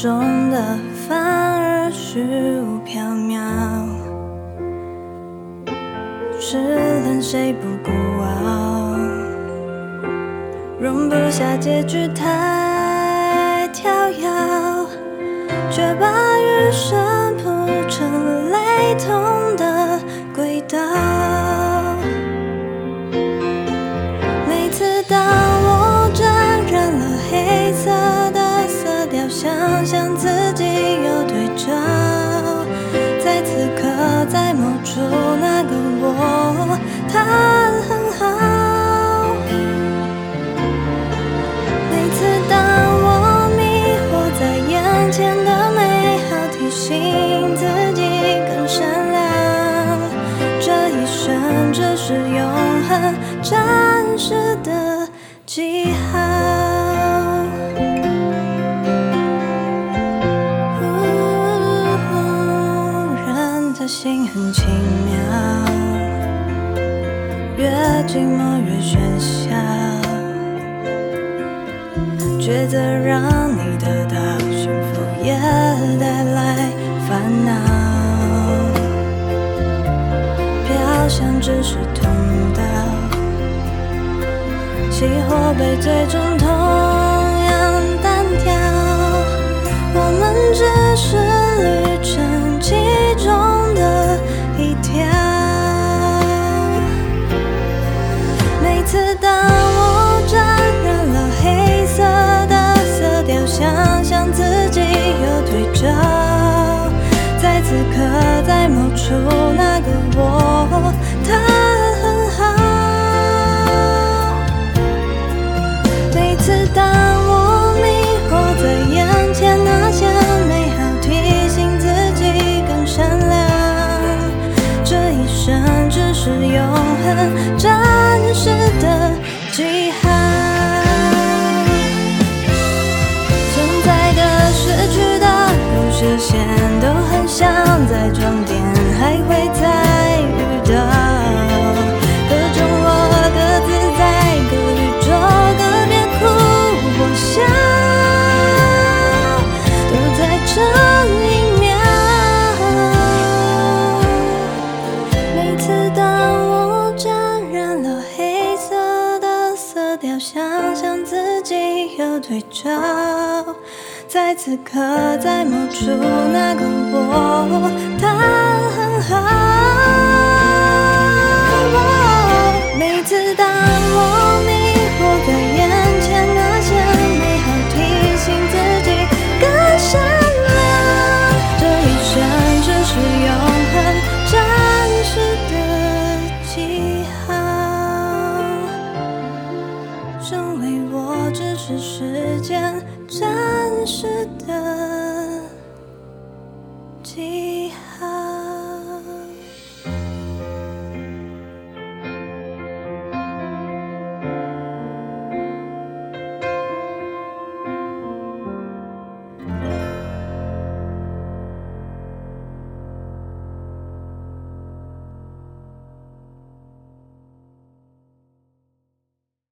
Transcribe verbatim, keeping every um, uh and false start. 中的反而虚无缥缈，痴恋谁不孤傲，容不下结局太跳跃，却把余生铺成雷同的轨道。每次当我沾染了黑色的色调，想象自己有对照，在此刻在某处那个我，他很好。每次当我迷惑在眼前的美好，提醒自己更善良，这一生只是永恒暂时的记号。心很奇妙，越寂寞越喧嚣，抉择让你得到幸福，也带来烦恼。飘香只是通道，起或被最终同样单调。我们只是旅程其中一条。每次当我沾染了黑色的色调，想象自己有对照，在此刻在某处那个我，他很好。每次当我迷惑在眼前那些美好，提醒自己更善良，只是永恒暂时的记号。存在的失去的有些线都很像，在终点还会再遇到，各种我各自在各宇宙，各别哭或笑，都在这一想象自己有对照，在此刻在某处那个我，他很好。